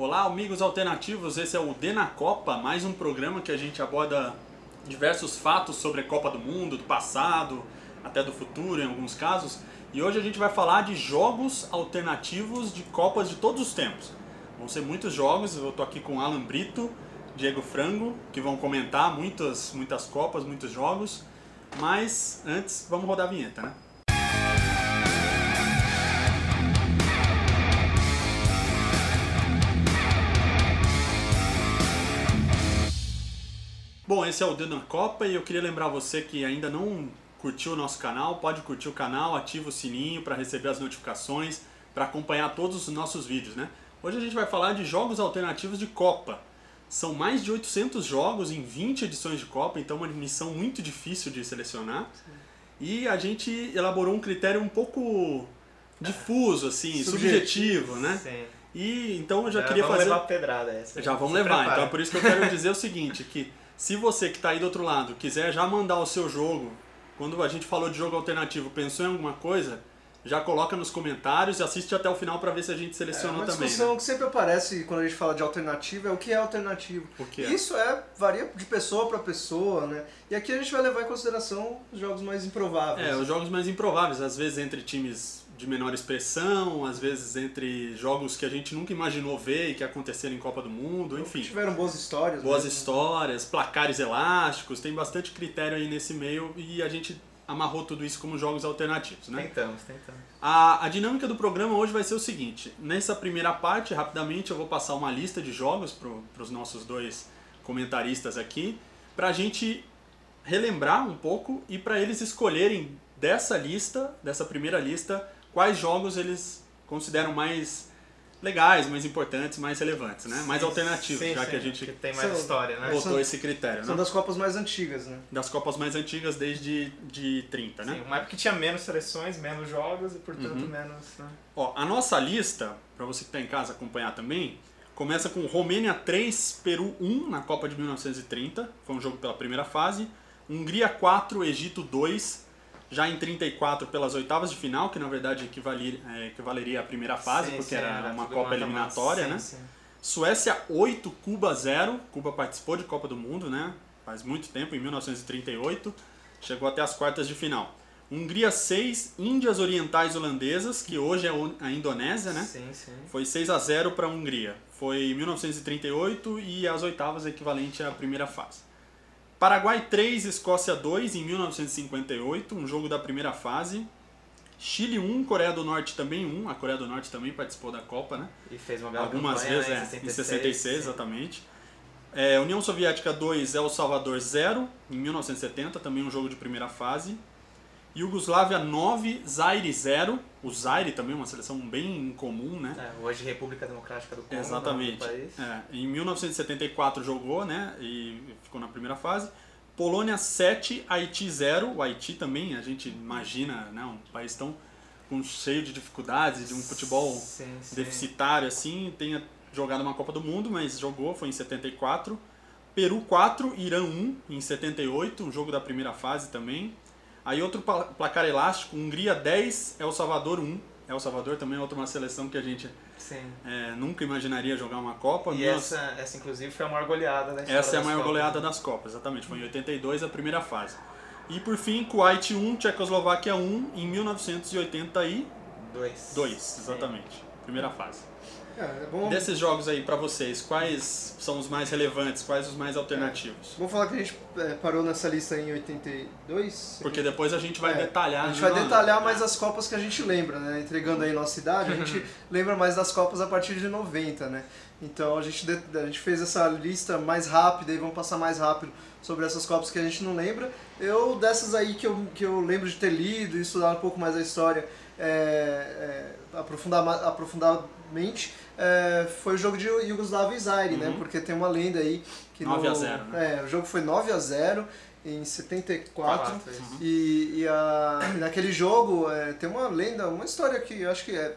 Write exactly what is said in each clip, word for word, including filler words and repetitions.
Olá, amigos alternativos, esse é o D na Copa, mais um programa que a gente aborda diversos fatos sobre a Copa do Mundo, do passado, até do futuro em alguns casos. E hoje a gente vai falar de jogos alternativos de Copas de todos os tempos. Vão ser muitos jogos, eu tô aqui com Alan Brito, Diego Frango, que vão comentar muitas, muitas Copas, muitos jogos. Mas antes, vamos rodar a vinheta, né? Bom, esse é o D na Copa e eu queria lembrar você que ainda não curtiu o nosso canal, pode curtir o canal, ativa o sininho para receber as notificações, para acompanhar todos os nossos vídeos, né? Hoje a gente vai falar de jogos alternativos de Copa. São mais de oitocentos jogos em vinte edições de Copa, então é uma missão muito difícil de selecionar. Sim. E a gente elaborou um critério um pouco difuso, assim, subjetivo, subjetivo né? Sim. E então eu já, já queria vamos fazer... levar pedrada essa. Já vamos Se levar, prepara. Então é por isso que eu quero dizer o seguinte, que se você que está aí do outro lado quiser já mandar o seu jogo, quando a gente falou de jogo alternativo, pensou em alguma coisa, já coloca nos comentários e assiste até o final para ver se a gente selecionou também. É uma discussão, né, que sempre aparece quando a gente fala de alternativa, é o que é alternativo. O que é? Isso é, varia de pessoa para pessoa, né? E aqui a gente vai levar em consideração os jogos mais improváveis. É, os jogos mais improváveis, às vezes entre times de menor expressão, às vezes entre jogos que a gente nunca imaginou ver e que aconteceram em Copa do Mundo, enfim. Tiveram boas histórias. Boas mesmo. histórias, placares elásticos, tem bastante critério aí nesse meio e a gente amarrou tudo isso como jogos alternativos, né? Tentamos, tentamos. A, a dinâmica do programa hoje vai ser o seguinte, nessa primeira parte, rapidamente, eu vou passar uma lista de jogos para os nossos dois comentaristas aqui, para a gente relembrar um pouco e para eles escolherem dessa lista, dessa primeira lista, quais jogos eles consideram mais legais, mais importantes, mais relevantes, né? Mais sim, alternativos, sim, já sim, que a gente que tem mais são, história, né? botou são, esse critério. São né? das Copas mais antigas, né? Das Copas mais antigas desde de trinta, né? Sim, uma época que tinha menos seleções, menos jogos e, portanto, uhum. menos... Né? Ó, a nossa lista, para você que está em casa acompanhar também, começa com Romênia três, Peru um na Copa de mil novecentos e trinta, foi um jogo pela primeira fase, Hungria quatro, Egito dois... já em trinta e quatro pelas oitavas de final, que na verdade equivaleria, é, equivaleria à primeira fase, sim, porque sim, era uma Copa eliminatória, sim, né? Sim. Suécia oito, Cuba zero. Cuba participou de Copa do Mundo, né? Faz muito tempo, em mil novecentos e trinta e oito. Chegou até as quartas de final. Hungria seis, Índias Orientais Holandesas, que hoje é a Indonésia, né? Sim, sim. Foi seis a zero para a Hungria. Foi em mil novecentos e trinta e oito e as oitavas equivalente à primeira fase. Paraguai três, Escócia dois, em mil novecentos e cinquenta e oito, um jogo da primeira fase. Chile um, Coreia do Norte também um, a Coreia do Norte também participou da Copa, né? E fez uma bela Algumas campanha, vezes, né? é, em sessenta e seis, sim. exatamente. É, União Soviética dois, El Salvador zero, em mil novecentos e setenta, também um jogo de primeira fase. Iugoslávia nove, Zaire zero. O Zaire também é uma seleção bem incomum, né? É, hoje República Democrática do Congo. Exatamente. Do país. É, em mil novecentos e setenta e quatro jogou, né? E ficou na primeira fase. Polônia sete, Haiti zero. O Haiti também, a gente imagina, né? Um país tão com, cheio de dificuldades, de um futebol sim, sim. deficitário, assim. Tenha jogado uma Copa do Mundo, mas jogou, foi em setenta e quatro. Peru quatro, Irã um, em setenta e oito. Um jogo da primeira fase também. Aí outro placar elástico, Hungria dez, El Salvador um. El Salvador também é outra uma seleção que a gente é, nunca imaginaria jogar uma Copa. E Nossa, essa, essa, inclusive, foi a maior goleada da história. Essa é a maior Copas, goleada né? das Copas, exatamente. Foi em oitenta e dois a primeira fase. E, por fim, Kuwait um, Tchecoslováquia um, em mil novecentos e oitenta e dois. Dois, exatamente. Sim. Primeira fase. É, é bom... Desses jogos aí, pra vocês, quais são os mais relevantes, quais os mais alternativos? É. Vamos falar que a gente parou nessa lista em oitenta e dois? Porque depois a gente vai é. detalhar. A gente vai detalhar mais as Copas que a gente lembra, né? Entregando aí nossa idade, a gente lembra mais das Copas a partir de noventa, né? Então a gente, a gente fez essa lista mais rápida e vamos passar mais rápido sobre essas Copas que a gente não lembra. Eu, dessas aí que eu, que eu lembro de ter lido e estudado um pouco mais a história, é, é, aprofundar, aprofundadamente, é, foi o jogo de Iugoslávia e Zaire, uhum. né? Porque tem uma lenda aí que nove a zero, né? É, o jogo foi nove a zero em setenta e quatro, ah, uhum. e, e, a, e naquele jogo é, tem uma lenda, uma história que eu acho que é,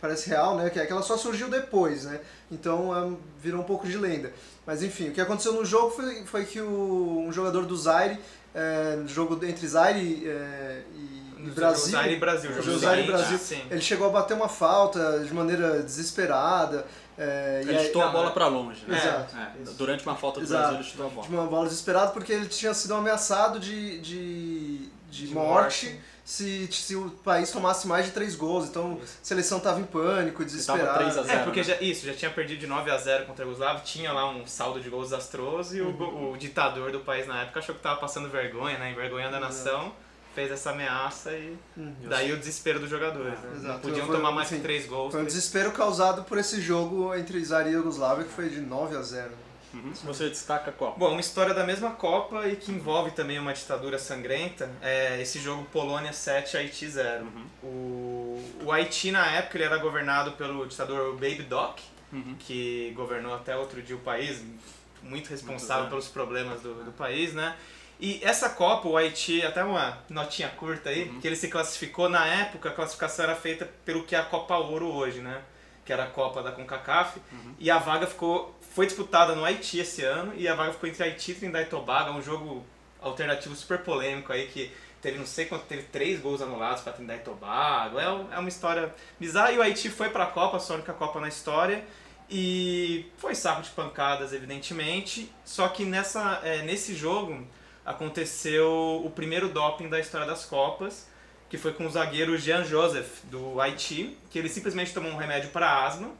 parece real, né? Que é que ela só surgiu depois, né? Então é, virou um pouco de lenda. Mas enfim, o que aconteceu no jogo foi, foi que o, um jogador do Zaire, é, jogo entre Zaire é, e Brasil, Zaire e Brasil. Zaire e Brasil. Ah, ele chegou a bater uma falta de maneira desesperada. É, ele chutou a bola para longe, né? Exato. É, é. Durante uma falta do Exato. Brasil, ele chutou a bola. De uma bola desesperada porque ele tinha sido ameaçado de, de, de, de morte, morte. Se, se o país tomasse mais de três gols. Então isso. A seleção estava em pânico, desesperada. três a zero, é, porque né? já, isso, já tinha perdido de nove a zero contra a Iugoslávia, tinha lá um saldo de gols desastroso e uhum. o, o ditador do país na época achou que estava passando vergonha, né? Envergonhando a nação. Fez essa ameaça e hum, daí o desespero dos jogadores, né? Exato. Não podiam foi, tomar mais assim, que três gols. Foi um desespero causado por esse jogo entre Zaire e Iugoslávia, que foi de nove a zero. Uhum. Você destaca qual? Bom, uma história da mesma Copa e que envolve também uma ditadura sangrenta, é esse jogo Polônia sete, Haiti zero. Uhum. O, o Haiti, na época, ele era governado pelo ditador Baby Doc, uhum. que governou até outro dia o país, muito responsável muito pelos problemas do, do país, né? E essa Copa, o Haiti, até uma notinha curta aí, uhum. que ele se classificou na época, a classificação era feita pelo que é a Copa Ouro hoje, né? Que era a Copa da CONCACAF, uhum. e a vaga ficou, foi disputada no Haiti esse ano, e a vaga ficou entre Haiti e Trinidad e Tobago, um jogo alternativo super polêmico aí, que teve não sei quanto, teve três gols anulados para Trinidad e Tobago, é, é uma história bizarra, e o Haiti foi para a Copa, a sua única Copa na história, e foi saco de pancadas, evidentemente, só que nessa, é, nesse jogo aconteceu o primeiro doping da história das Copas, que foi com o zagueiro Jean-Joseph, do Haiti, que ele simplesmente tomou um remédio para asma,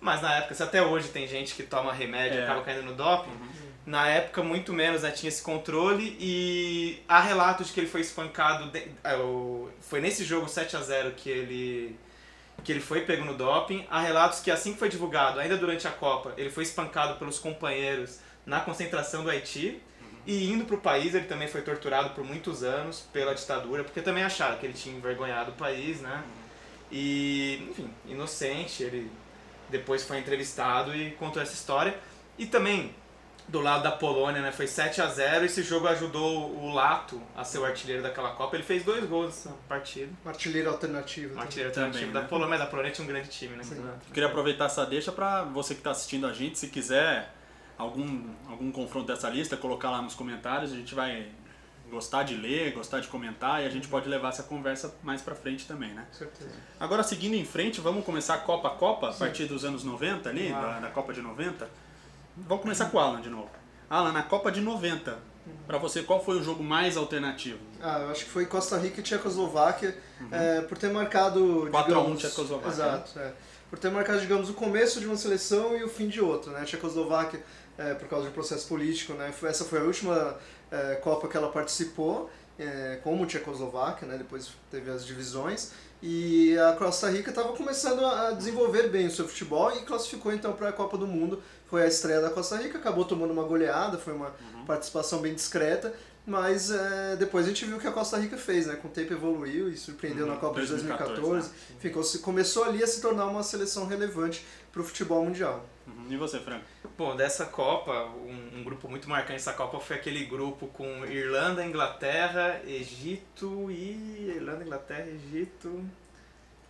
mas na época, se até hoje tem gente que toma remédio é. e acaba caindo no doping, uhum. na época muito menos, né, tinha esse controle, e há relatos de que ele foi espancado, de, foi nesse jogo sete a zero que ele, que ele foi pego no doping, há relatos que assim que foi divulgado, ainda durante a Copa, ele foi espancado pelos companheiros na concentração do Haiti, e indo para o país, ele também foi torturado por muitos anos pela ditadura, porque também acharam que ele tinha envergonhado o país, né? E, enfim, inocente, ele depois foi entrevistado e contou essa história. E também, do lado da Polônia, né, foi sete a zero, esse jogo ajudou o Lato a ser o artilheiro daquela Copa. Ele fez dois gols nessa partida. Um artilheiro alternativo. Um artilheiro alternativo também, da né? Polônia, mas a Polônia tinha um grande time, né? Eu queria aproveitar essa deixa para você que está assistindo a gente, se quiser algum, algum confronto dessa lista, colocar lá nos comentários, a gente vai gostar de ler, gostar de comentar e a gente pode levar essa conversa mais pra frente também, né? Com certeza. Agora, seguindo em frente, vamos começar Copa a Copa, a partir dos anos noventa ali, claro. da, da Copa de noventa. Vamos começar com o Alan de novo. Alan, na Copa de noventa, pra você, qual foi o jogo mais alternativo? Ah, eu acho que foi Costa Rica e Tchecoslováquia, uhum. é, por ter marcado... quatro a um Tchecoslováquia. Exato, né? é. Por ter marcado, digamos, o começo de uma seleção e o fim de outra, né? A Tchecoslováquia, é, por causa de um processo político, né? Essa foi a última é, Copa que ela participou, é, como Tchecoslováquia, né? Depois teve as divisões. E a Costa Rica estava começando a desenvolver bem o seu futebol e classificou então para a Copa do Mundo. Foi a estreia da Costa Rica, acabou tomando uma goleada, foi uma uhum. participação bem discreta. Mas é, depois a gente viu o que a Costa Rica fez, né? Com o tempo evoluiu e surpreendeu uhum, na Copa de dois mil e quatorze. Né? Ficou, começou ali a se tornar uma seleção relevante para o futebol mundial. Uhum. E você, Franco? Bom, dessa Copa, um, um grupo muito marcante dessa Copa foi aquele grupo com Irlanda, Inglaterra, Egito e... Irlanda, Inglaterra, Egito...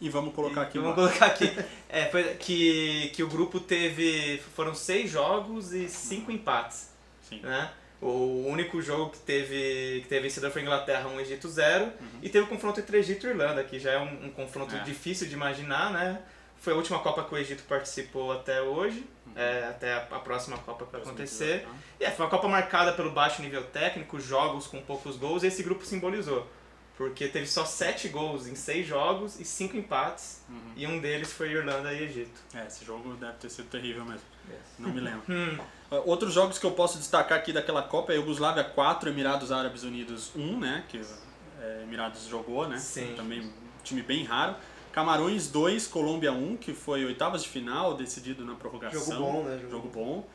E vamos colocar aqui. Vamos colocar aqui. É, foi que, que o grupo teve... Foram seis jogos e cinco empates. Sim. Né? O único jogo que teve, que teve vencedor foi Inglaterra um, Egito zero. Uhum. E teve o confronto entre Egito e Irlanda, que já é um, um confronto é. difícil de imaginar, né? Foi a última Copa que o Egito participou até hoje, uhum. é, até a, a próxima Copa que vai acontecer. E é, foi uma Copa marcada pelo baixo nível técnico, jogos com poucos gols, e esse grupo simbolizou. Porque teve só sete gols em seis jogos e cinco empates, uhum. e um deles foi Irlanda e Egito. É, esse jogo deve ter sido terrível mesmo, yes. não me lembro. hum. Outros jogos que eu posso destacar aqui daquela Copa é Iugoslávia quatro, Emirados Árabes Unidos um, né, que é, Emirados jogou, né, Sim. também um time bem raro. Camarões dois, Colômbia um, que foi oitavas de final, decidido na prorrogação. Jogo bom, né? Jogo, jogo bom.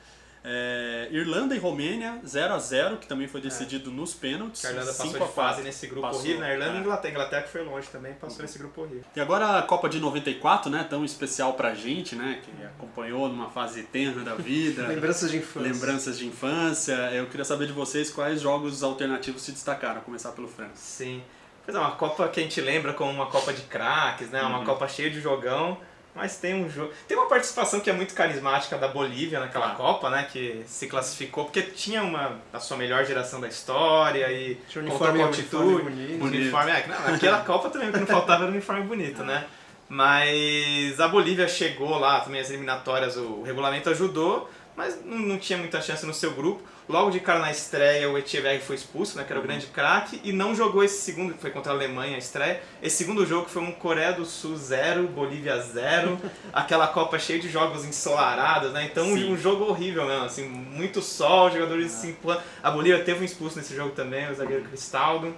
É, Irlanda e Romênia, zero a zero, que também foi decidido é. nos pênaltis. A Irlanda passou de fase nesse grupo passou, horrível, né? Irlanda e é. Inglaterra, Inglaterra que foi longe também, passou uhum. nesse grupo horrível. E agora a Copa de noventa e quatro, né? Tão especial pra gente, né? Que acompanhou numa fase eterna da vida. Lembranças de infância. Lembranças de infância. Eu queria saber de vocês quais jogos alternativos se destacaram, a começar pelo Franco. Sim. Pois é, uma Copa que a gente lembra como uma Copa de craques, né? Uma uhum. Copa cheia de jogão. mas tem um jogo... Tem uma participação que é muito carismática da Bolívia naquela ah. Copa, né? Que se classificou porque tinha uma a sua melhor geração da história e... Tinha um uniforme, uniforme bonito. Uniforme, é, não, naquela Copa também o que não faltava era um uniforme bonito, ah. né? Mas a Bolívia chegou lá, também as eliminatórias, o regulamento ajudou, mas não tinha muita chance no seu grupo. Logo de cara na estreia o Etcheverry foi expulso, né, que era o grande craque, e não jogou esse segundo, que foi contra a Alemanha a estreia. Esse segundo jogo foi um Coreia do Sul zero, Bolívia zero, aquela Copa cheia de jogos ensolarados, né, então Sim. um jogo horrível mesmo, assim, muito sol, jogadores de cinco anos. A Bolívia teve um expulso nesse jogo também, o zagueiro Cristaldo.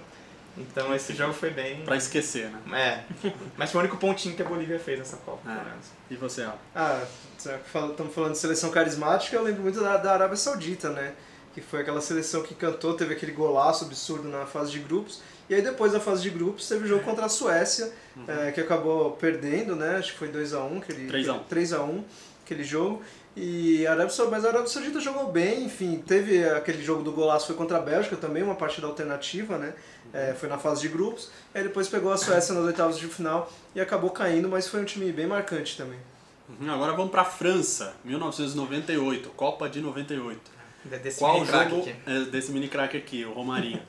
Então esse jogo foi bem... Pra esquecer, né? É. Mas foi o único pontinho que a Bolívia fez nessa Copa. É. E você, Alan? Ah, estamos falando de seleção carismática, eu lembro muito da, da Arábia Saudita, né? Que foi aquela seleção que cantou, teve aquele golaço absurdo na fase de grupos. E aí depois da fase de grupos teve o jogo contra a Suécia, uhum. é, que acabou perdendo, né? Acho que foi dois a um, três a um, aquele jogo. E a Arábia, mas a Arábia Saudita jogou bem, enfim, teve aquele jogo do golaço, foi contra a Bélgica também, uma partida alternativa, né? É, foi na fase de grupos, aí depois pegou a Suécia nas oitavas de final e acabou caindo, mas foi um time bem marcante também. Uhum, agora vamos para a França, mil novecentos e noventa e oito, Copa de noventa e oito. Desse Qual mini jogo aqui. É, desse mini craque aqui, o Romarinho.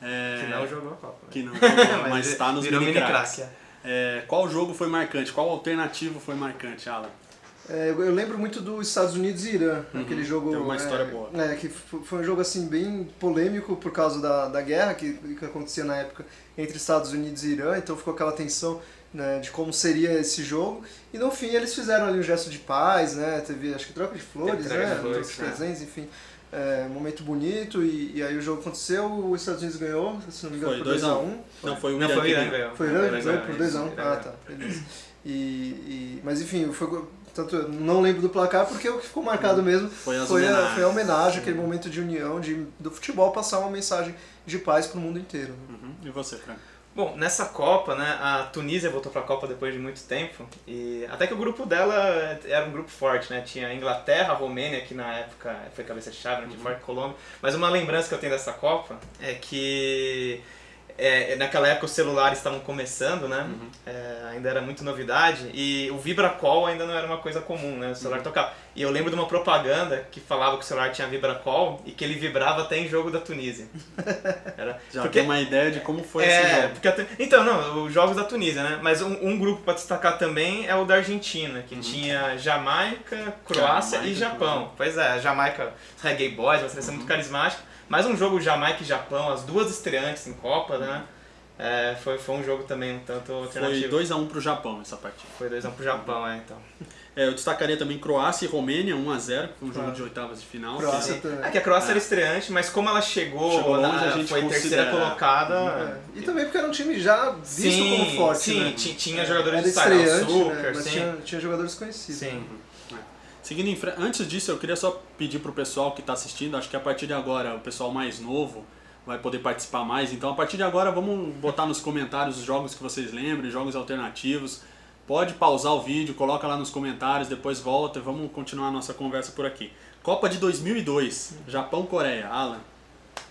É, que não jogou a Copa. Né? Que não jogou, mas está nos mini craques. É, qual jogo foi marcante? Qual alternativo foi marcante, Alan? É, eu lembro muito dos Estados Unidos e Irã, uhum, aquele jogo tem uma história é, boa. É, que foi um jogo assim bem polêmico por causa da, da guerra que, que acontecia na época entre Estados Unidos e Irã, então ficou aquela tensão, né, de como seria esse jogo, e no fim eles fizeram ali um gesto de paz, né, teve acho que troca de flores, né, de flores, presentes, né? Enfim, é, um momento bonito, e, e aí o jogo aconteceu, os Estados Unidos ganhou, se não me engano, por dois a um. Não, foi o Irã que ganhou. Foi o Irã que ganhou por dois a um, ah tá, beleza. E, e, mas enfim, foi... Tanto eu não lembro do placar, porque o que ficou marcado mesmo foi, foi, a, foi a homenagem, aquele momento de união, de, do futebol passar uma mensagem de paz para o mundo inteiro. Uhum. E você, Frank? Bom, nessa Copa, né, a Tunísia voltou para a Copa depois de muito tempo, e até que o grupo dela era um grupo forte, né? Tinha a Inglaterra, a Romênia, que na época foi cabeça de chave, né, de forte, Colômbia. Mas uma lembrança que eu tenho dessa Copa é que... É, naquela época os celulares estavam começando, né? Uhum. É, ainda era muito novidade, e o Vibracol ainda não era uma coisa comum, né? O celular uhum. tocava. E eu lembro de uma propaganda que falava que o celular tinha Vibracol e que ele vibrava até em jogo da Tunísia. Era... Já porque... tem uma ideia de como foi é, esse jogo. Porque a... Então, não, os jogos da Tunísia, né? Mas um, um grupo para destacar também é o da Argentina, que uhum. tinha Jamaica, Croácia Jamaica, e Japão. Tudo. Pois é, Jamaica, Reggae Boys, uma seleção uhum. muito carismática. Mais um jogo Jamaica e Japão, as duas estreantes em Copa, né? É, foi, foi um jogo também um tanto alternativo. Foi dois a um pro Japão essa partida. Foi dois a um pro Japão, é, então. É, eu destacaria também Croácia e Romênia, um a zero, que foi um jogo de oitavas de final. Croácia que... É que a Croácia é. era estreante, mas como ela chegou, chegou longe, a gente foi terceira colocada... É. E também porque era um time já visto sim, como forte, sim, né? Sim, tinha jogadores de estreante, né? Mas sim. Tinha, tinha jogadores conhecidos. Sim. Né? É. Seguindo em frente, antes disso eu queria só pedir para o pessoal que está assistindo, acho que a partir de agora o pessoal mais novo vai poder participar mais, então a partir de agora vamos botar nos comentários os jogos que vocês lembram, jogos alternativos, pode pausar o vídeo, coloca lá nos comentários, depois volta e vamos continuar a nossa conversa por aqui. Copa de dois mil e dois, Japão-Coreia, Alan?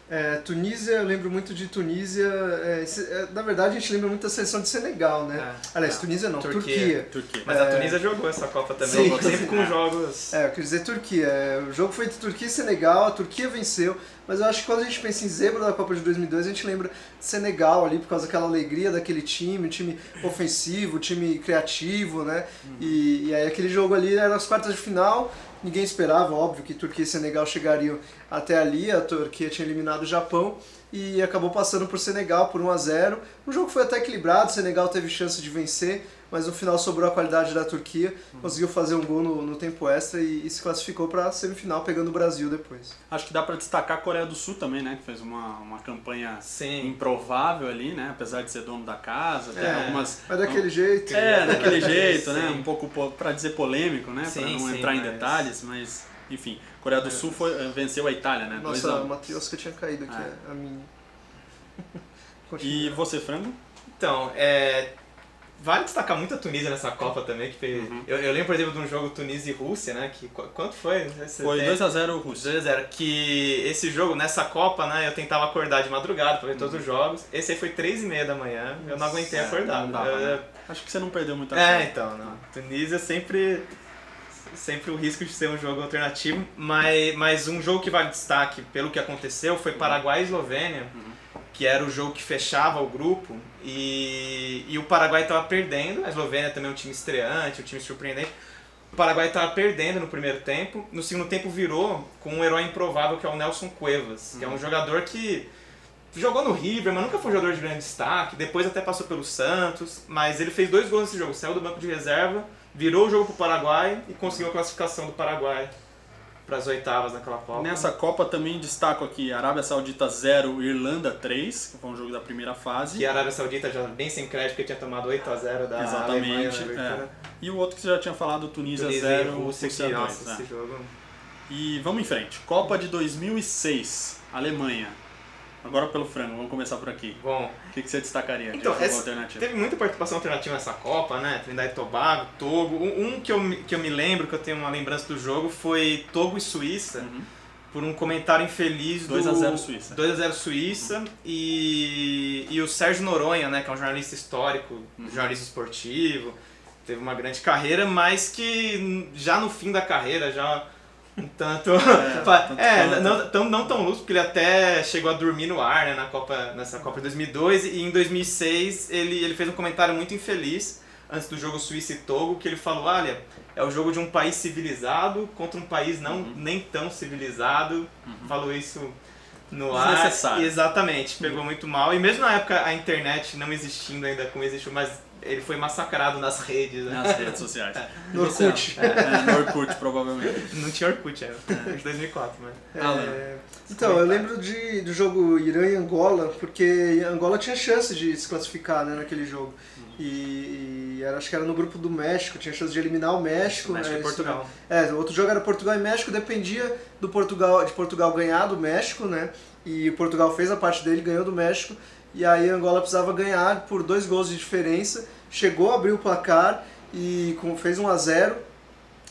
É, Tunísia, eu lembro muito de Tunísia, é, é, na verdade a gente lembra muito da seleção de Senegal, né? É, Aliás, não, Tunísia não, Turquia. Turquia. Turquia. Mas é, a Tunísia jogou essa Copa também, sim, sempre sim. com jogos... É, eu queria dizer Turquia, o jogo foi entre Turquia e Senegal, a Turquia venceu, mas eu acho que quando a gente pensa em zebra da Copa de dois mil e dois, a gente lembra de Senegal ali, por causa daquela alegria daquele time, time ofensivo, time criativo, né? Hum. E, e aí aquele jogo ali era nas quartas de final... Ninguém esperava, óbvio, que Turquia e Senegal chegariam até ali, a Turquia tinha eliminado o Japão e acabou passando por Senegal por um a zero. O jogo foi até equilibrado, o Senegal teve chance de vencer, mas no final sobrou a qualidade da Turquia, conseguiu fazer um gol no, no tempo extra e, e se classificou para a semifinal, pegando o Brasil depois. Acho que dá para destacar a Coreia do Sul também, né, que fez uma, uma campanha Sim. improvável ali, né, apesar de ser dono da casa, tem é, algumas... Mas daquele um, jeito. É, é, daquele jeito, né, um pouco, para dizer polêmico, né, para não sim, entrar mas... em detalhes. Mas, enfim, Coreia do Sul foi, venceu a Itália, né? Nossa, a matriosca tinha caído aqui, ah. a minha. E você, Frango? Então, é, vale destacar muito a Tunísia nessa Copa também. Que foi, uhum. eu, eu lembro, por exemplo, de um jogo Tunísia e Rússia, né? Que, quanto foi? Foi dois a zero Rússia. dois a zero. Que esse jogo, nessa Copa, né? Eu tentava acordar de madrugada pra ver uhum. todos os jogos. Esse aí foi três e meia da manhã. Eu não aguentei acordar. Não dava, né? eu, Acho que você não perdeu muita coisa. É, então, não. Tunísia sempre... Sempre o risco de ser um jogo alternativo, mas, mas um jogo que vale destaque pelo que aconteceu foi Paraguai e Eslovênia, uhum. que era o jogo que fechava o grupo, e, e o Paraguai estava perdendo, a Eslovênia também é um time estreante, um time surpreendente, o Paraguai estava perdendo no primeiro tempo, no segundo tempo virou com um herói improvável que é o Nelson Cuevas, uhum. que é um jogador que jogou no River, mas nunca foi um jogador de grande destaque, depois até passou pelo Santos, mas ele fez dois gols nesse jogo, saiu do banco de reserva, virou o jogo pro Paraguai e conseguiu a classificação do Paraguai para as oitavas naquela Copa. Nessa Copa também destaco aqui Arábia Saudita zero, Irlanda três, que foi um jogo da primeira fase. Que a Arábia Saudita já bem sem crédito, porque tinha tomado oito a zero da Exatamente, Alemanha. É. E o outro que você já tinha falado, Tunísia zero, Rússia dois. Nossa, né? Esse jogo... E vamos em frente. Copa de dois mil e seis, Alemanha. Agora pelo frango, vamos começar por aqui. Bom, o que, que você destacaria de então, essa, alternativa? Teve muita participação alternativa nessa Copa, né? Trinidad e Tobago, Togo. Um, um que, eu, que eu me lembro, que eu tenho uma lembrança do jogo, foi Togo e Suíça, uhum. por um comentário infeliz do... dois a zero Suíça. dois a zero Suíça uhum. e, e o Sérgio Noronha, né? Que é um jornalista histórico, uhum. jornalista esportivo, teve uma grande carreira, mas que já no fim da carreira, já... Tanto, é, é, não, tão, não tão lúcido, porque ele até chegou a dormir no ar, né, na Copa, nessa Copa de dois mil e dois, e em dois mil e seis ele, ele fez um comentário muito infeliz antes do jogo Suíça e Togo, que ele falou, olha, é o jogo de um país civilizado contra um país não, uhum. nem tão civilizado, uhum. falou isso no ar, exatamente, pegou uhum. muito mal, e mesmo na época a internet não existindo ainda como existiu, mas ele foi massacrado nas redes. Né? Nas redes sociais. É. No Orkut. É, é, no Orkut, provavelmente. Não tinha Orkut, era. Em dois mil e quatro, mas... É, é, então, eu lembro de, do jogo Irã e Angola, porque Angola tinha chance de se classificar, né, naquele jogo. Uhum. E, e era, acho que era no grupo do México, tinha chance de eliminar o México. Isso, México né, e Portugal. Isso, é, o outro jogo era Portugal e México, dependia do Portugal, de Portugal ganhar do México, né? E Portugal fez a parte dele, ganhou do México. E aí a Angola precisava ganhar por dois gols de diferença, chegou a abrir o placar e fez um a zero,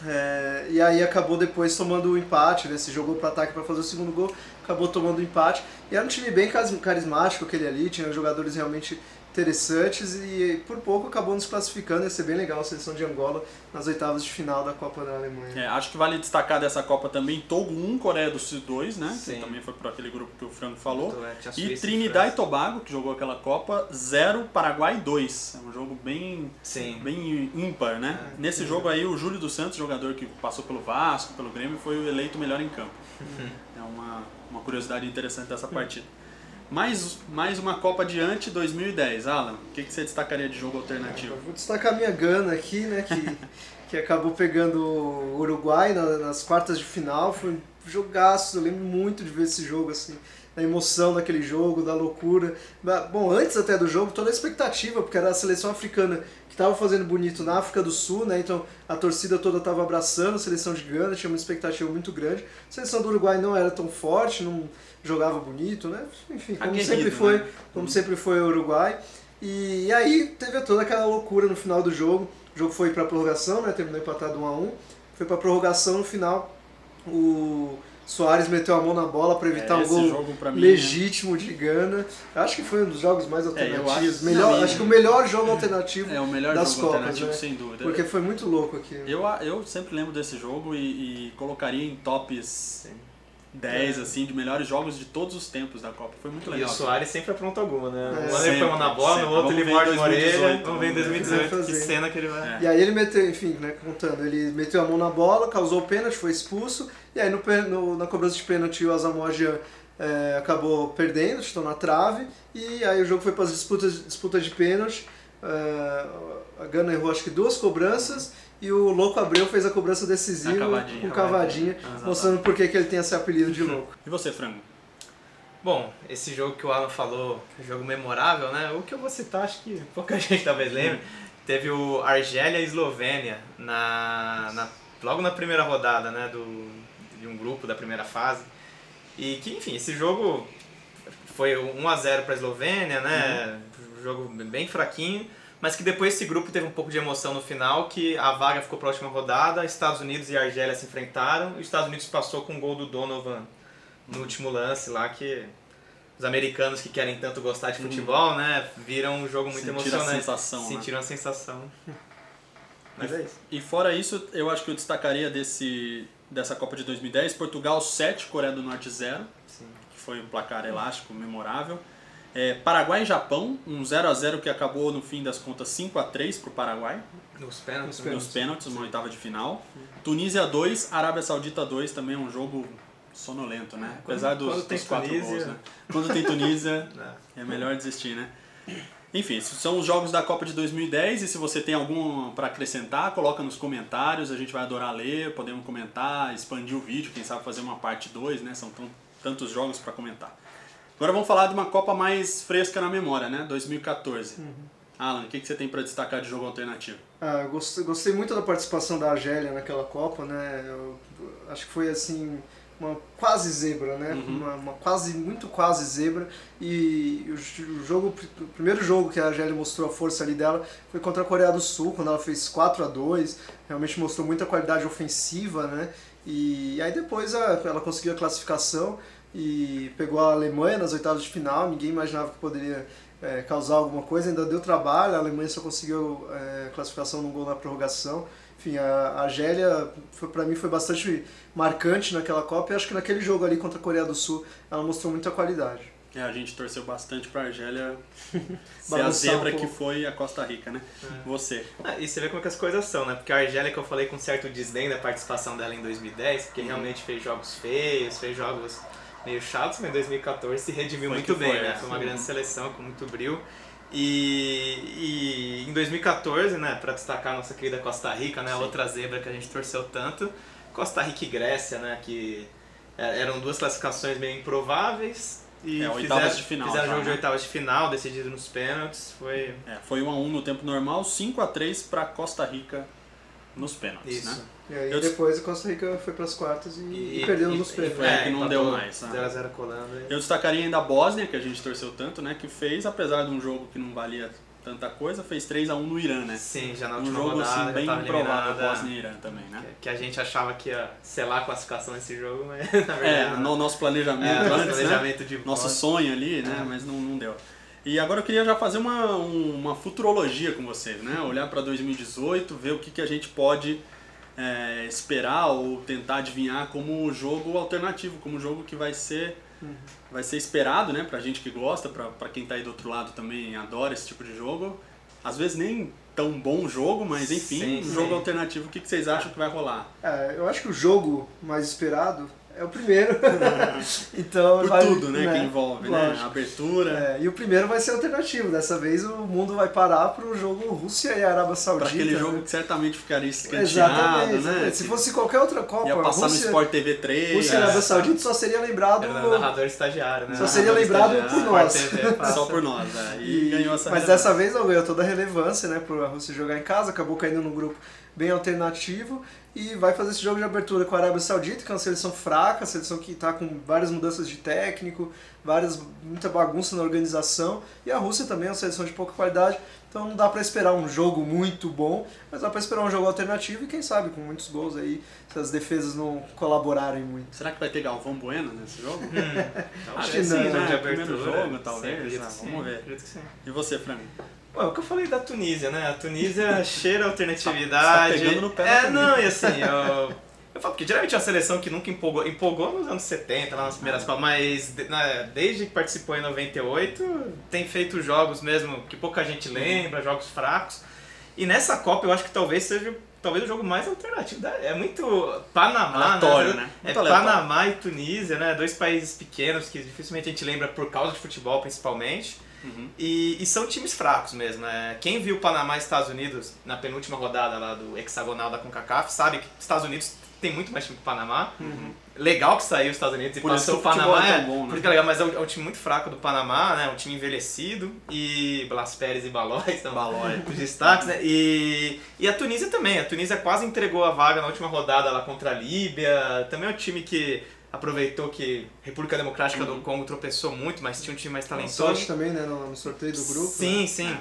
é, e aí acabou depois tomando o empate, né, se jogou para ataque para fazer o segundo gol, acabou tomando o empate. E era um time bem carismático aquele ali, tinha jogadores realmente interessantes e por pouco acabou nos classificando, ia ser bem legal a seleção de Angola nas oitavas de final da Copa da Alemanha. É, acho que vale destacar dessa Copa também Togo um, Coreia do Sul dois, né? Sim. Que também foi para aquele grupo que o Franco falou. Muito e Suíça, Trinidad e Tobago, que jogou aquela Copa, zero, Paraguai dois. É um jogo bem, Sim. bem ímpar, né? É, Nesse é. jogo aí o Júlio dos Santos, jogador que passou pelo Vasco, pelo Grêmio, foi o eleito melhor em campo. Uhum. É uma, uma curiosidade interessante dessa partida. Uhum. Mais, mais uma Copa adiante, dois mil e dez. Alan, o que, que você destacaria de jogo alternativo? Eu vou destacar a minha Gana aqui, né, que, que acabou pegando o Uruguai na, nas quartas de final. Foi um jogaço, eu lembro muito de ver esse jogo, assim, da emoção daquele jogo, da loucura. Bom, antes até do jogo, toda a expectativa, porque era a seleção africana que estava fazendo bonito na África do Sul, né, então a torcida toda estava abraçando a seleção de Gana, tinha uma expectativa muito grande. A seleção do Uruguai não era tão forte, não... jogava bonito, né? Enfim, como Aguerrido, sempre foi, né? como sempre foi o Uruguai. E, e aí teve toda aquela loucura no final do jogo. O jogo foi para prorrogação, né? Terminou empatado um a um. Foi para prorrogação no final. O Soares meteu a mão na bola para evitar é, um gol jogo, mim, legítimo né? de Gana. Eu acho que foi um dos jogos mais alternativos. É, melhor, acho que o melhor jogo alternativo é, o melhor das jogo Copas, alternativo, né? Sem dúvida. Porque foi muito louco aqui. Né? Eu, eu sempre lembro desse jogo e, e colocaria em tops... Sim. dez, assim, de melhores jogos de todos os tempos da Copa. Foi muito legal. E o Soares sempre apronta alguma, né? Um ano ele põe na bola, no outro ele morde na orelha. Vamos ver em dois mil e dezoito que cena que ele vai... É. E aí ele meteu, enfim, né, contando, ele meteu a mão na bola, causou o pênalti, foi expulso, e aí no, no, na cobrança de pênalti o Asamoah Gyan é, acabou perdendo, chutou na trave, e aí o jogo foi para as disputas, disputas de pênalti, uh, a Gana errou acho que duas cobranças, e o Louco Abreu fez a cobrança decisiva cavadinha, com cavadinha, cavadinha mostrando por que ele tem esse apelido de louco. E você, Frango? Bom, esse jogo que o Alan falou, jogo memorável, né? O que eu vou citar, acho que pouca gente talvez lembre. Teve o Argélia e Eslovênia na, na, logo na primeira rodada, né? Do, de um grupo da primeira fase. E que, enfim, esse jogo foi um a zero para a Eslovênia, né? Uhum. Um jogo bem fraquinho. Mas que depois esse grupo teve um pouco de emoção no final, que a vaga ficou para a última rodada, Estados Unidos e Argélia se enfrentaram, e os Estados Unidos passou com o gol do Donovan no último lance lá, que os americanos que querem tanto gostar de futebol, hum. né, viram um jogo muito Sentiram emocionante. Sentiram a sensação. Sentiram né? a sensação. Mas e, é isso. E fora isso, eu acho que eu destacaria desse, dessa Copa de dois mil e dez, Portugal sete, Coreia do Norte zero, Sim. que foi um placar elástico, memorável. É, Paraguai e Japão, um zero a zero que acabou no fim das contas cinco a três para o Paraguai. Nos pênaltis. Nos pênaltis, uma oitava de final. Sim. Tunísia dois, Arábia Saudita dois, também é um jogo... sonolento, né? Apesar quando, dos, quando dos quatro Tunísia. gols, né? Quando tem Tunísia, é melhor desistir, né? Enfim, esses são os jogos da Copa de dois mil e dez, e se você tem algum para acrescentar, coloca nos comentários, a gente vai adorar ler, podemos comentar, expandir o vídeo, quem sabe fazer uma parte dois, né? São tão, tantos jogos para comentar. Agora vamos falar de uma Copa mais fresca na memória, né? dois mil e quatorze. Uhum. Alan, o que, que você tem para destacar de jogo alternativo? Ah, gostei, gostei muito da participação da Argélia naquela Copa, né? Eu, acho que foi assim... uma quase zebra, né? Uhum. Uma, uma quase, muito quase zebra. E o, jogo, o primeiro jogo que a Argélia mostrou a força ali dela foi contra a Coreia do Sul, quando ela fez quatro a dois. Realmente mostrou muita qualidade ofensiva, né? E, e aí depois a, ela conseguiu a classificação e pegou a Alemanha nas oitavas de final. Ninguém imaginava que poderia é, causar alguma coisa, ainda deu trabalho. A Alemanha só conseguiu é, classificação num gol na prorrogação. Enfim, a Argélia, para mim, foi bastante marcante naquela Copa, e acho que naquele jogo ali contra a Coreia do Sul ela mostrou muita qualidade. É, a gente torceu bastante para a Argélia ser a zebra um que foi a Costa Rica, né? É. Você. Ah, e você vê como é que as coisas são, né? Porque a Argélia, que eu falei com certo desdém da participação dela em dois mil e dez, porque uhum. realmente fez jogos feios, fez jogos meio chatos, mas em dois mil e quatorze se redimiu foi muito bem, foi, né? Foi uma uhum. grande seleção, com muito brilho. E, e em dois mil e quatorze, né, para destacar a nossa querida Costa Rica, né, outra zebra que a gente torceu tanto, Costa Rica e Grécia, né, que eram duas classificações meio improváveis e é, fizeram, de final, fizeram já, jogo né? de oitavas de final, decidido nos pênaltis. Foi é, foi um a um no tempo normal, cinco a três para Costa Rica nos pênaltis. Isso. Né? E aí eu... depois a Costa Rica foi para as quartas e, e, e perdeu e, nos pênaltis. É, que não deu mais. zero a zero Colômbia. Eu destacaria ainda a Bósnia, que a gente torceu tanto, né? Que fez, apesar de um jogo que não valia tanta coisa, fez três a um no Irã, né? Sim, já na última rodada. Um jogo rodada, assim, bem improvável, Bósnia e Irã também, né? Que, que a gente achava que ia selar a classificação nesse jogo, mas na verdade... É, no nosso planejamento é, antes, planejamento né? de nosso sonho ali, né? É. Mas não, não deu. E agora eu queria já fazer uma, uma futurologia com vocês, né? Olhar para dois mil e dezoito, ver o que, que a gente pode... É, esperar ou tentar adivinhar como jogo alternativo, como jogo que vai ser, uhum. vai ser esperado, né? Pra gente que gosta, pra, pra quem tá aí do outro lado também adora esse tipo de jogo. Às vezes nem tão bom jogo, mas enfim, sim, um sim. jogo alternativo. O que, que vocês acham que vai rolar? É, eu acho que o jogo mais esperado é o primeiro. Então, por vai, tudo né, né, que envolve, lógico. né? A abertura. É, e o primeiro vai ser alternativo. Dessa vez o mundo vai parar para o jogo Rússia e Arábia Saudita. Para aquele jogo né? que certamente ficaria escanteado. Exatamente, exatamente. Né? Se fosse qualquer outra Copa... Ia passar Rússia, no Sport T V três. Rússia e Arábia Saudita só seria lembrado... Era o narrador estagiário, né? Só seria lembrado por nós. Só por nós, é. E, e ganhou essa Mas relevância. Dessa vez não ganhou toda a relevância, né? Para a Rússia jogar em casa, acabou caindo num grupo bem alternativo, e vai fazer esse jogo de abertura com a Arábia Saudita, que é uma seleção fraca, seleção que está com várias mudanças de técnico, várias, muita bagunça na organização, e a Rússia também é uma seleção de pouca qualidade, então não dá para esperar um jogo muito bom, mas dá para esperar um jogo alternativo, e quem sabe com muitos gols aí, se as defesas não colaborarem muito. Será que vai ter Galvão Bueno nesse jogo? Hum, acho que não, né? De abertura, primeiro jogo, talvez, sim, sim, vamos ver. E você, Frango? Bom, o que eu falei da Tunísia, né? A Tunísia cheira a alternatividade. Você tá pegando no pé da Tunísia. É, não, e assim, eu, eu falo, porque geralmente é uma seleção que nunca empolgou, empolgou nos anos setenta, lá nas primeiras Copas, mas de, na, desde que participou em noventa e oito, tem feito jogos mesmo que pouca gente lembra, jogos fracos. E nessa Copa eu acho que talvez seja talvez o jogo mais alternativo. Da, é muito Panamá, né? né? É muito Panamá e Tunísia, né? Dois países pequenos que dificilmente a gente lembra por causa de futebol, principalmente. Uhum. E, e são times fracos mesmo, né? Quem viu o Panamá e Estados Unidos na penúltima rodada lá do hexagonal da CONCACAF sabe que os Estados Unidos tem muito mais time que o Panamá. Uhum. Legal que saiu os Estados Unidos e por passou o Panamá, é, é bom, né? Porque é legal, mas é um, é um time muito fraco do Panamá, né? Um time envelhecido, e Blas Pérez e Balóis são Balóis, os destaques, né? E, e a Tunísia também, a Tunísia quase entregou a vaga na última rodada lá contra a Líbia, também é um time que... aproveitou que a República Democrática uhum. do Congo tropeçou muito, mas tinha um time mais talentoso. Sorte também, né, no sorteio do grupo. Sim, né? sim.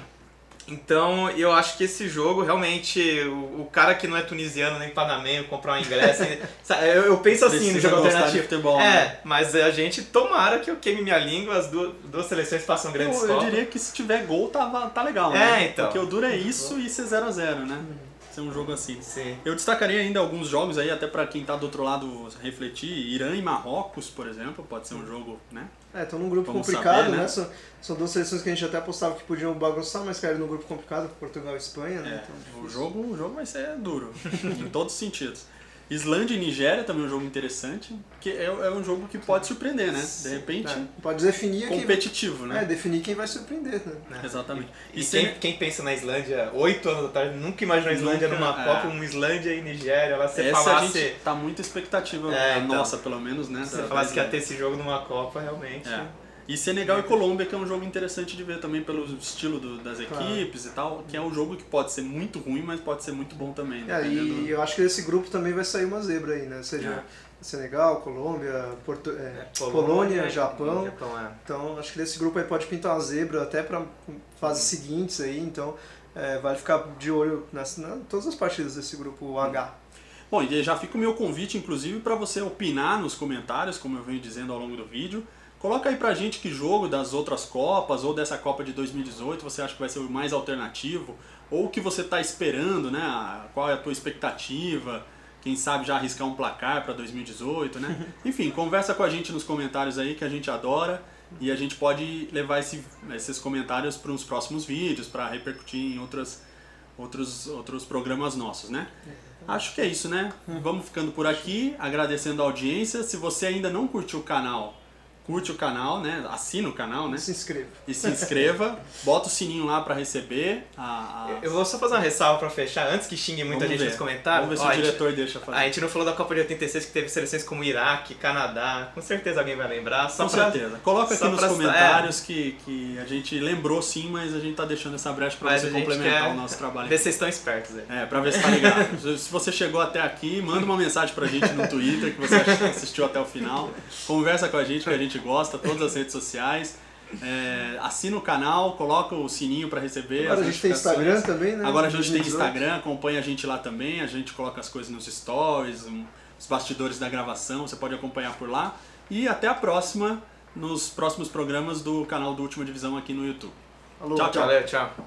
Então, eu acho que esse jogo, realmente, o, o cara que não é tunisiano nem panameiro comprar um ingresso, eu, eu penso assim no jogo alternativo. Futebol, é, né? Mas a gente, tomara que eu queime minha língua, as duas, duas seleções passam grandes eu, eu diria que se tiver gol, tá, tá legal, né? É, então. Porque o duro é isso e ser zero a zero, né? Ser um jogo assim. Sim. Eu destacaria ainda alguns jogos aí, até pra quem tá do outro lado refletir. Irã e Marrocos, por exemplo, pode ser um jogo, né? É, estão num grupo Vamos complicado, saber, né? né? São, são duas seleções que a gente até apostava que podiam bagunçar, mas caíram num grupo complicado, Portugal e Espanha, né? É, então, o, jogo, o jogo vai ser duro, em todos os sentidos. Islândia e Nigéria também é um jogo interessante, que é, é um jogo que pode surpreender, né? De repente, é. pode definir competitivo, quem vai, né? É, definir quem vai surpreender, né? É. Exatamente. E, e, e quem, quem pensa na Islândia, oito anos atrás, nunca imaginou a Islândia nunca, numa é. Copa, uma Islândia e Nigéria, ela se Essa falasse... a gente tá muita expectativa, é, então, nossa, pelo menos, né? Se falasse que ia ter esse jogo numa Copa, realmente... É. E Senegal e Colômbia, que é um jogo interessante de ver também pelo estilo do, das equipes claro. e tal, que é um jogo que pode ser muito ruim, mas pode ser muito bom também. É, e eu acho que desse grupo também vai sair uma zebra aí, né? Ou seja, é. Senegal, Colômbia, Porto, é, é, Polônia, Polônia, Japão. Japão é. Então acho que desse grupo aí pode pintar uma zebra até para fases Sim. seguintes aí, então é, vale ficar de olho nas, nas, nas todas as partidas desse grupo H. Hum. Bom, e já fica o meu convite, inclusive, para você opinar nos comentários, como eu venho dizendo ao longo do vídeo. Coloca aí pra gente que jogo das outras Copas ou dessa Copa de dois mil e dezoito você acha que vai ser o mais alternativo ou o que você tá esperando, né? Qual é a tua expectativa? Quem sabe já arriscar um placar pra dois mil e dezoito, né? Enfim, conversa com a gente nos comentários aí que a gente adora e a gente pode levar esse, esses comentários para uns próximos vídeos, para repercutir em outras, outros, outros programas nossos, né? Acho que é isso, né? Vamos ficando por aqui, agradecendo a audiência. Se você ainda não curtiu o canal... Curte o canal, né? Assina o canal, né? Se inscreva. E se inscreva. Bota o sininho lá pra receber. A, a... Eu vou só fazer uma ressalva pra fechar, antes que xingue muita Vamos gente ver. nos comentários. Vamos ver Ó, se o diretor gente... deixa fazer. A gente não falou da Copa de oitenta e seis que teve seleções como Iraque, Canadá. Com certeza alguém vai lembrar. Só Com pra... certeza. Coloca só aqui nos comentários é. que, que a gente lembrou sim, mas a gente tá deixando essa brecha pra mas você complementar quer... o nosso trabalho. Ver se vocês estão espertos aí. É, pra ver se tá ligado. Se você chegou até aqui, manda uma mensagem pra gente no Twitter que você assistiu até o final. Conversa com a gente, que a gente gosta, todas as redes sociais, é, assina o canal, coloca o sininho para receber agora as notificações. Agora a gente tem Instagram também, né? Agora a gente tem Instagram, acompanha a gente lá também, a gente coloca as coisas nos stories, um, os bastidores da gravação, você pode acompanhar por lá. E até a próxima, nos próximos programas do canal do Última Divisão aqui no YouTube. Alô, tchau, tchau. Valeu, tchau.